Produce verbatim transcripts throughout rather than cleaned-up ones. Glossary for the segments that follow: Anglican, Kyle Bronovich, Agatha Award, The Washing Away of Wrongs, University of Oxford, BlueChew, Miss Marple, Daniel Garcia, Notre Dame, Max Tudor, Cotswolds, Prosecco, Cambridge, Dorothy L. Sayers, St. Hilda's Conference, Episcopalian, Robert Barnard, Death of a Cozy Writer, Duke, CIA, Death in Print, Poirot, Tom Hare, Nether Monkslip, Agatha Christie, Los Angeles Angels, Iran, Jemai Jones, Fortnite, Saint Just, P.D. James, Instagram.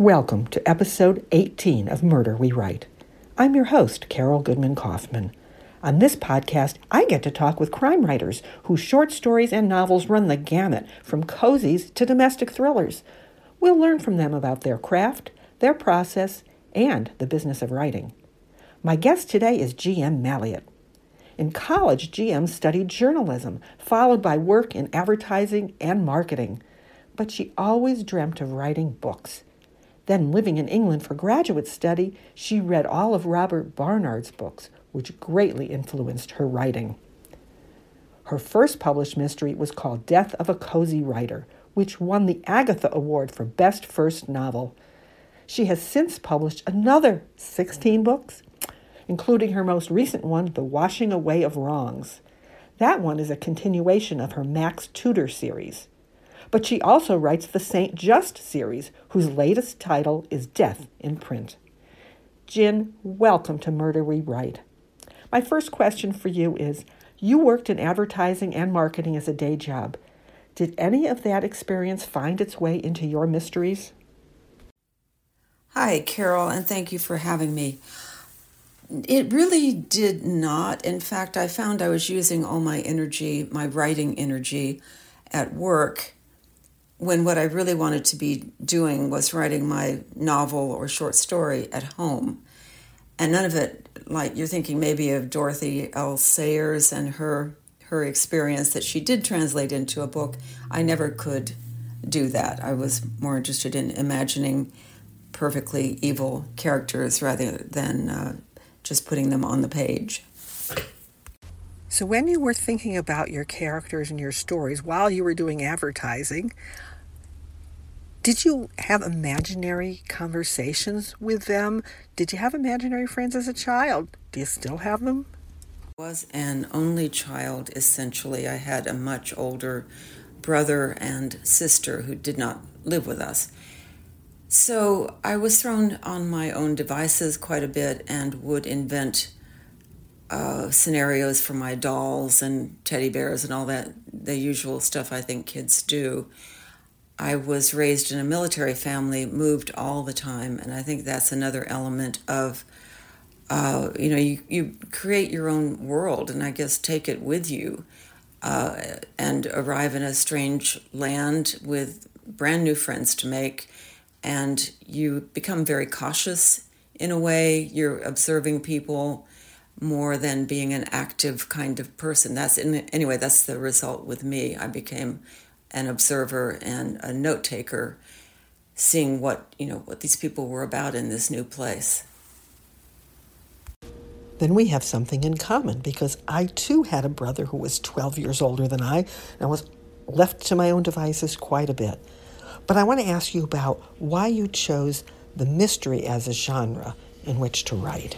Welcome to episode eighteen of Murder We Write. I'm your host, Carol Goodman Kaufman. On this podcast, I get to talk with crime writers whose short stories and novels run the gamut from cozies to domestic thrillers. We'll learn from them about their craft, their process, and the business of writing. My guest today is G M. Malliet. In college, G M studied journalism, followed by work in advertising and marketing. But she always dreamt of writing books. Then, living in England for graduate study, she read all of Robert Barnard's books, which greatly influenced her writing. Her first published mystery was called Death of a Cozy Writer, which won the Agatha Award for Best First Novel. She has since published another sixteen books, including her most recent one, The Washing Away of Wrongs. That one is a continuation of her Max Tudor series. But she also writes the Saint Just series, whose latest title is Death in Print. Gin, welcome to Murder We Write. My first question for you is, you worked in advertising and marketing as a day job. Did any of that experience find its way into your mysteries? Hi, Carol, and thank you for having me. It really did not. In fact, I found I was using all my energy, my writing energy, at work, when what I really wanted to be doing was writing my novel or short story at home. And none of it, like you're thinking maybe of Dorothy L. Sayers and her her experience that she did translate into a book. I never could do that. I was more interested in imagining perfectly evil characters rather than uh, just putting them on the page. So when you were thinking about your characters and your stories while you were doing advertising, did you have imaginary conversations with them? Did you have imaginary friends as a child? Do you still have them? I was an only child, essentially. I had a much older brother and sister who did not live with us. So I was thrown on my own devices quite a bit and would invent uh, scenarios for my dolls and teddy bears and all that, the usual stuff I think kids do. I was raised in a military family, moved all the time, and I think that's another element of, uh, you know, you, you create your own world and I guess take it with you uh, and arrive in a strange land with brand new friends to make, and you become very cautious in a way. You're observing people more than being an active kind of person. That's in, anyway, that's the result with me. I became an observer and a note taker, seeing what, you know, what these people were about in this new place. Then we have something in common, because I too had a brother who was twelve years older than I, and was left to my own devices quite a bit. But I want to ask you about why you chose the mystery as a genre in which to write.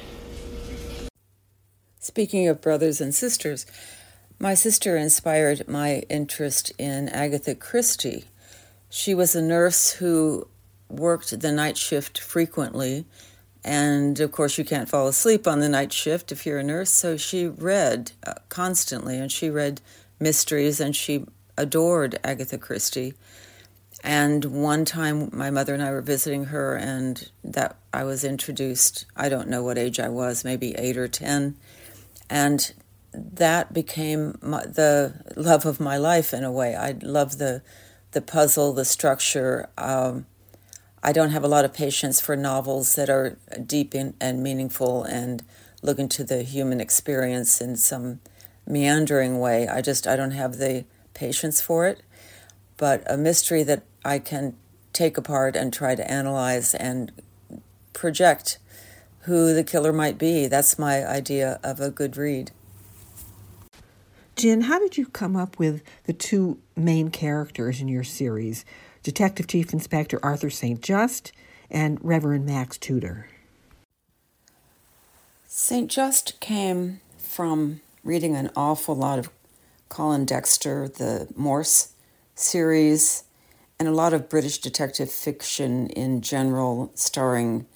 Speaking of brothers and sisters, my sister inspired my interest in Agatha Christie. She was a nurse who worked the night shift frequently, and of course you can't fall asleep on the night shift if you're a nurse, so she read uh, constantly, and she read mysteries, and she adored Agatha Christie. And one time my mother and I were visiting her, and that I was introduced, I don't know what age I was, maybe eight or ten, and that became my, the love of my life in a way. I love the the puzzle, the structure. Um, I don't have a lot of patience for novels that are deep in, and meaningful and look into the human experience in some meandering way. I just, I don't have the patience for it. But a mystery that I can take apart and try to analyze and project who the killer might be, that's my idea of a good read. Gin, how did you come up with the two main characters in your series, Detective Chief Inspector Arthur Saint Just and Reverend Max Tudor? Saint Just came from reading an awful lot of Colin Dexter, the Morse series, and a lot of British detective fiction in general, starring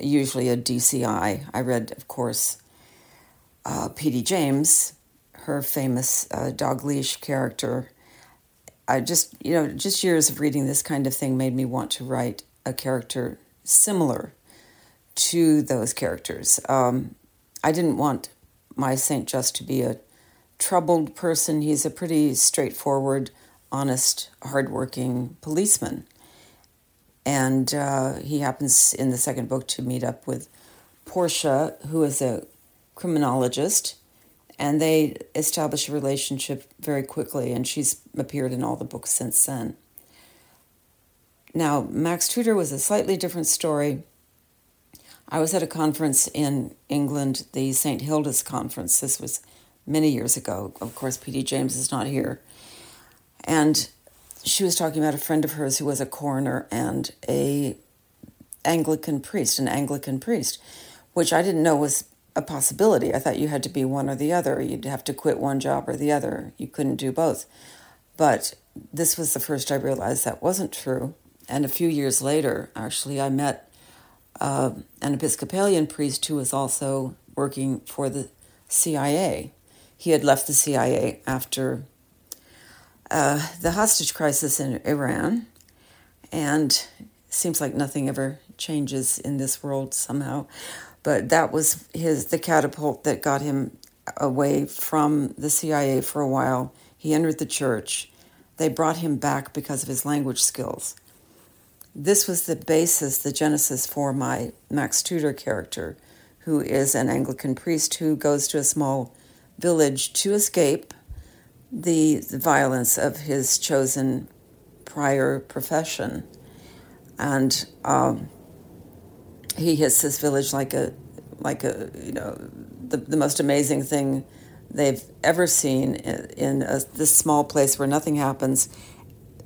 usually a D C I. I read, of course, uh, P D James, her famous uh, dog leash character. I just, you know, just years of reading this kind of thing made me want to write a character similar to those characters. Um, I didn't want my Saint Just to be a troubled person. He's a pretty straightforward, honest, hardworking policeman. And uh, he happens in the second book to meet up with Portia, who is a criminologist, and they establish a relationship very quickly, and she's appeared in all the books since then. Now, Max Tudor was a slightly different story. I was at a conference in England, the Saint Hilda's Conference. This was many years ago. Of course, P D James is not here. And she was talking about a friend of hers who was a coroner and a Anglican priest, an Anglican priest, which I didn't know was a possibility. I thought you had to be one or the other. You'd have to quit one job or the other. You couldn't do both. But this was the first I realized that wasn't true. And a few years later, actually, I met uh, an Episcopalian priest who was also working for the C I A. He had left the C I A after uh, the hostage crisis in Iran. And it seems like nothing ever changes in this world somehow. But that was his the catapult that got him away from the C I A for a while. He entered the church. They brought him back because of his language skills. This was the basis, the genesis for my Max Tudor character, who is an Anglican priest who goes to a small village to escape the, the violence of his chosen prior profession. And um, he hits this village like a, like a you know, the, the most amazing thing they've ever seen in a, this small place where nothing happens.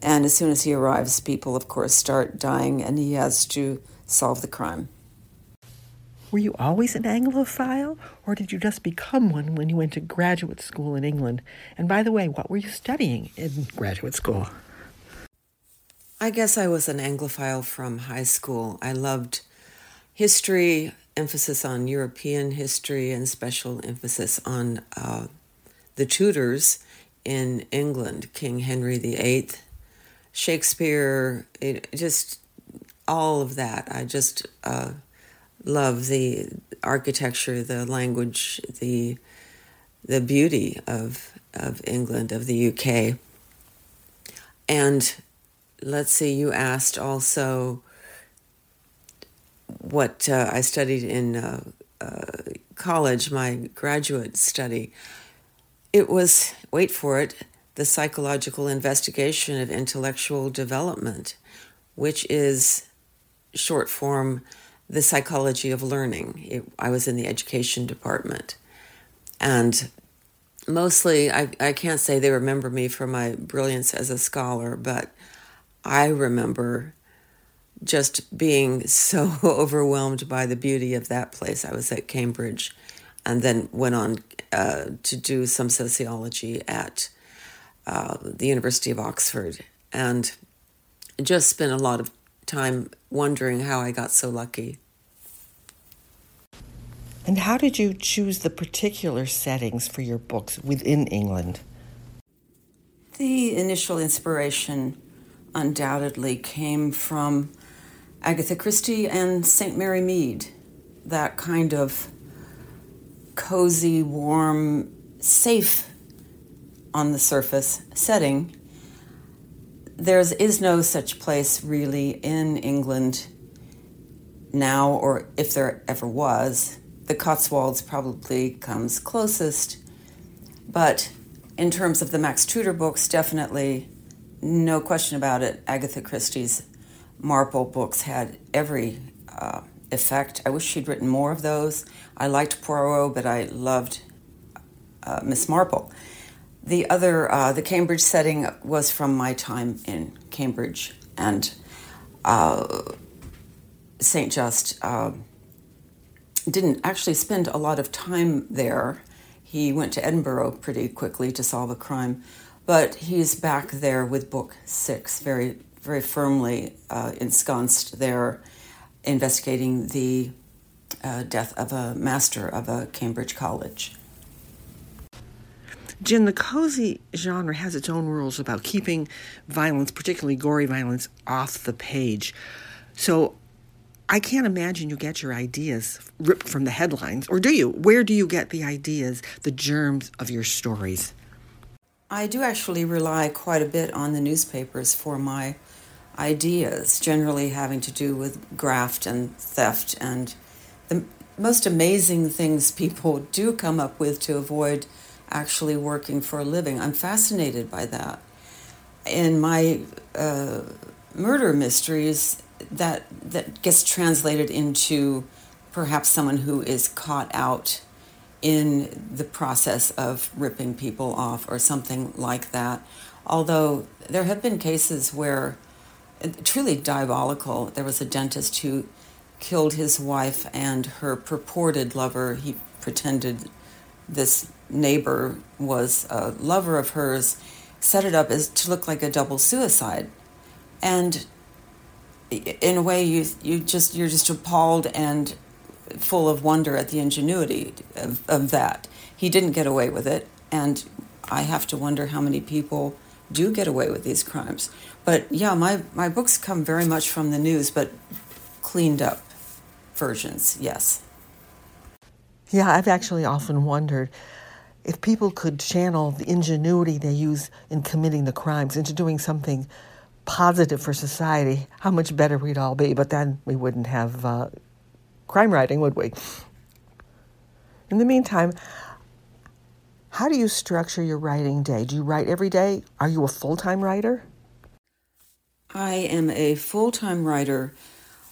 And as soon as he arrives, people, of course, start dying, and he has to solve the crime. Were you always an Anglophile, or did you just become one when you went to graduate school in England? And by the way, what were you studying in graduate school? I guess I was an Anglophile from high school. I loved history, emphasis on European history, and special emphasis on uh, the Tudors in England, King Henry the eighth, Shakespeare, it, just all of that. I just uh, love the architecture, the language, the the beauty of of England, of the U K. And let's see, you asked also what uh, I studied in uh, uh, college, my graduate study. It was, wait for it, the psychological investigation of intellectual development, which is short form, the psychology of learning. It, I was in the education department. And mostly, I, I can't say they remember me for my brilliance as a scholar, but I remember just being so overwhelmed by the beauty of that place. I was at Cambridge and then went on uh, to do some sociology at Uh, the University of Oxford, and just spent a lot of time wondering how I got so lucky. And how did you choose the particular settings for your books within England? The initial inspiration undoubtedly came from Agatha Christie and Saint Mary Mead, that kind of cozy, warm, safe on the surface setting. There is no such place really in England now, or if there ever was. The Cotswolds probably comes closest, but in terms of the Max Tudor books, definitely, no question about it, Agatha Christie's Marple books had every uh, effect. I wish she'd written more of those. I liked Poirot, but I loved uh, Miss Marple. The other, uh, the Cambridge setting was from my time in Cambridge, and uh, Saint Just uh, didn't actually spend a lot of time there. He went to Edinburgh pretty quickly to solve a crime, but he's back there with book six, very, very firmly uh, ensconced there, investigating the uh, death of a master of a Cambridge college. Jen, the cozy genre has its own rules about keeping violence, particularly gory violence, off the page. So I can't imagine you get your ideas ripped from the headlines, or do you? Where do you get the ideas, the germs of your stories? I do actually rely quite a bit on the newspapers for my ideas, generally having to do with graft and theft and the most amazing things people do come up with to avoid actually working for a living. I'm fascinated by that. In my uh, murder mysteries, that that gets translated into perhaps someone who is caught out in the process of ripping people off or something like that. Although there have been cases where, truly diabolical, there was a dentist who killed his wife and her purported lover. He pretended this neighbor was a lover of hers, set it up as to look like a double suicide. And in a way, you you just you're just appalled and full of wonder at the ingenuity of, of that. He didn't get away with it, and I have to wonder how many people do get away with these crimes. But yeah, my, my books come very much from the news, but cleaned up versions, yes. Yeah, I've actually often wondered if people could channel the ingenuity they use in committing the crimes into doing something positive for society, how much better we'd all be. But then we wouldn't have uh, crime writing, would we? In the meantime, how do you structure your writing day? Do you write every day? Are you a full-time writer? I am a full-time writer.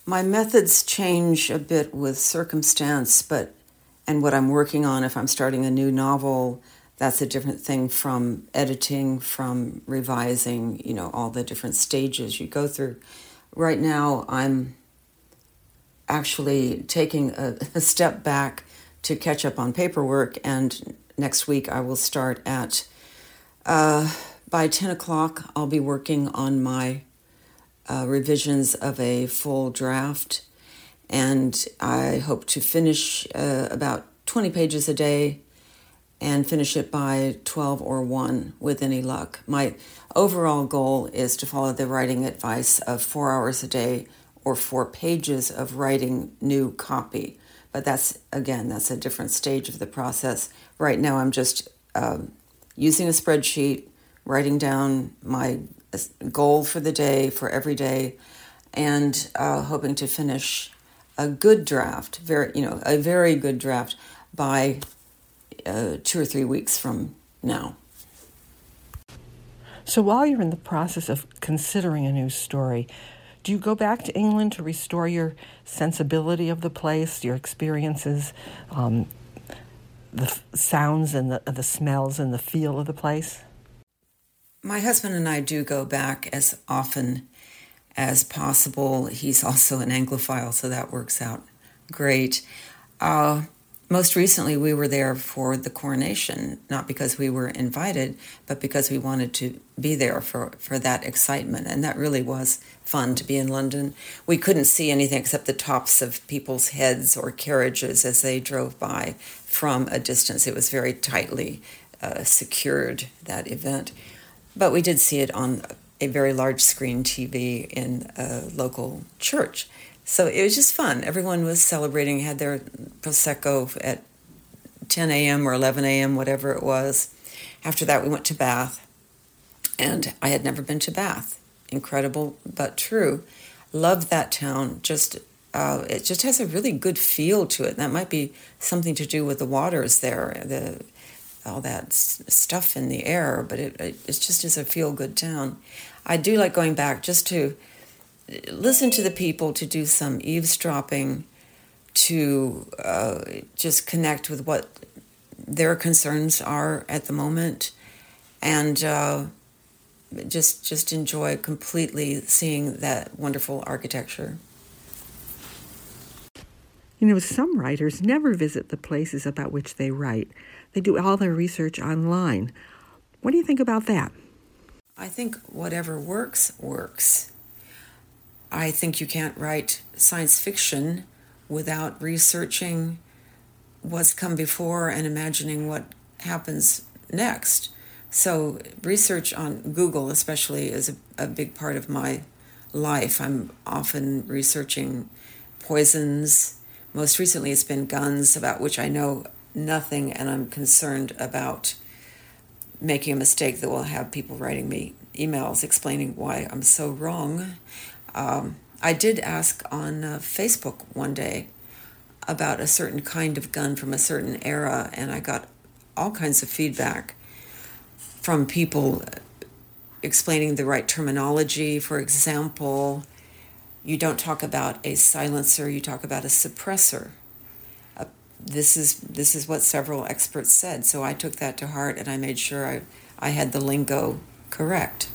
My methods change a bit with circumstance, but and what I'm working on. If I'm starting a new novel, that's a different thing from editing, from revising, you know, all the different stages you go through. Right now, I'm actually taking a, a step back to catch up on paperwork, and next week I will start at, uh, by ten o'clock, I'll be working on my uh, revisions of a full draft. And I hope to finish uh, about twenty pages a day and finish it by twelve or one with any luck. My overall goal is to follow the writing advice of four hours a day or four pages of writing new copy. But that's, again, that's a different stage of the process. Right now I'm just um, using a spreadsheet, writing down my goal for the day, for every day, and uh, hoping to finish a good draft, very you know, a very good draft by uh, two or three weeks from now. So while you're in the process of considering a new story, do you go back to England to restore your sensibility of the place, your experiences, um, the f- sounds and the, the smells and the feel of the place? My husband and I do go back as often as possible. He's also an Anglophile, so that works out great. Uh, most recently, we were there for the coronation, not because we were invited, but because we wanted to be there for, for that excitement. And that really was fun to be in London. We couldn't see anything except the tops of people's heads or carriages as they drove by from a distance. It was very tightly uh, secured, that event. But we did see it on a very large screen T V in a local church. So it was just fun. Everyone was celebrating, had their Prosecco at ten a.m. or eleven a.m., whatever it was. After that, we went to Bath, and I had never been to Bath. Incredible, but true. Loved that town. Just uh, it just has a really good feel to it. That might be something to do with the waters there, the all that stuff in the air, but it, it just is a feel-good town. I do like going back just to listen to the people, to do some eavesdropping, to uh, just connect with what their concerns are at the moment, and uh, just just enjoy completely seeing that wonderful architecture. You know, some writers never visit the places about which they write. They do all their research online. What do you think about that? I think whatever works, works. I think you can't write science fiction without researching what's come before and imagining what happens next. So research on Google especially is a, a big part of my life. I'm often researching poisons. Most recently, it's been guns, about which I know nothing, and I'm concerned about making a mistake that will have people writing me emails explaining why I'm so wrong. Um, I did ask on uh, Facebook one day about a certain kind of gun from a certain era, and I got all kinds of feedback from people explaining the right terminology. For example, you don't talk about a silencer, you talk about a suppressor. Uh, this is this is what several experts said, so I took that to heart and I made sure I, I had the lingo correct.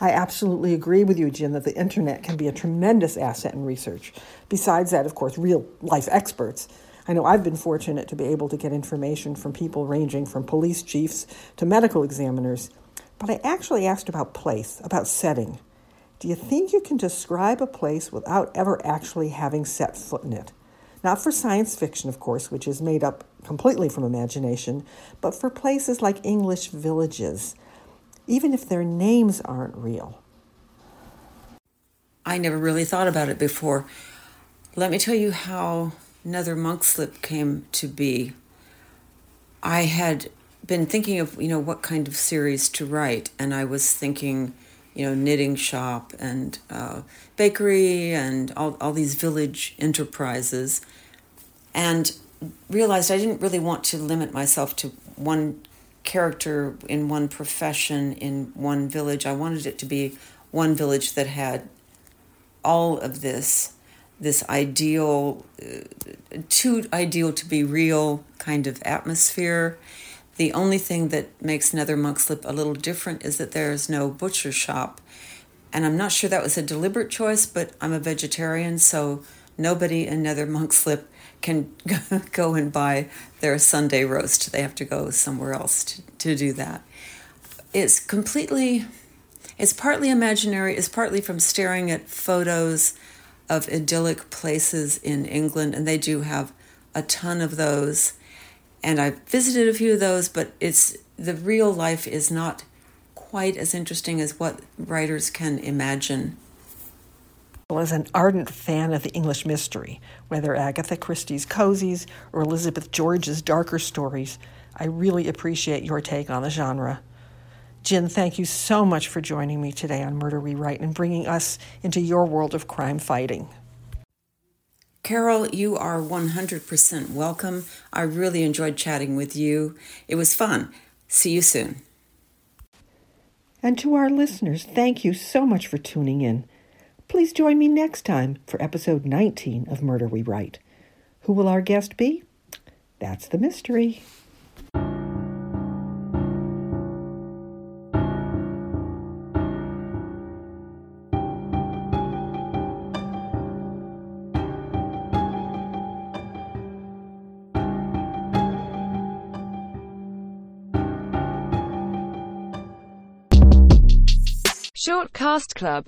I absolutely agree with you, Jim, that the internet can be a tremendous asset in research. Besides that, of course, real life experts. I know I've been fortunate to be able to get information from people ranging from police chiefs to medical examiners, but I actually asked about place, about setting. Do you think you can describe a place without ever actually having set foot in it? Not for science fiction, of course, which is made up completely from imagination, but for places like English villages, even if their names aren't real. I never really thought about it before. Let me tell you how Nether Monkslip came to be. I had been thinking of, you know, what kind of series to write, and I was thinking, you know, knitting shop and uh, bakery and all, all these village enterprises, and realized I didn't really want to limit myself to one character in one profession in one village. I wanted it to be one village that had all of this, this ideal, uh, too ideal to be real kind of atmosphere. The only thing that makes Nether Monkslip a little different is that there is no butcher shop. And I'm not sure that was a deliberate choice, but I'm a vegetarian, so nobody in Nether Monkslip can go and buy their Sunday roast. They have to go somewhere else to, to do that. It's completely, it's partly imaginary, it's partly from staring at photos of idyllic places in England, and they do have a ton of those. And I've visited a few of those, but it's the real life is not quite as interesting as what writers can imagine. Well, as an ardent fan of the English mystery, whether Agatha Christie's cozies or Elizabeth George's darker stories, I really appreciate your take on the genre. Jin, thank you so much for joining me today on Murder We Write and bringing us into your world of crime fighting. Carol, you are one hundred percent welcome. I really enjoyed chatting with you. It was fun. See you soon. And to our listeners, thank you so much for tuning in. Please join me next time for episode nineteen of Murder We Write. Who will our guest be? That's the mystery. Shortcast Club.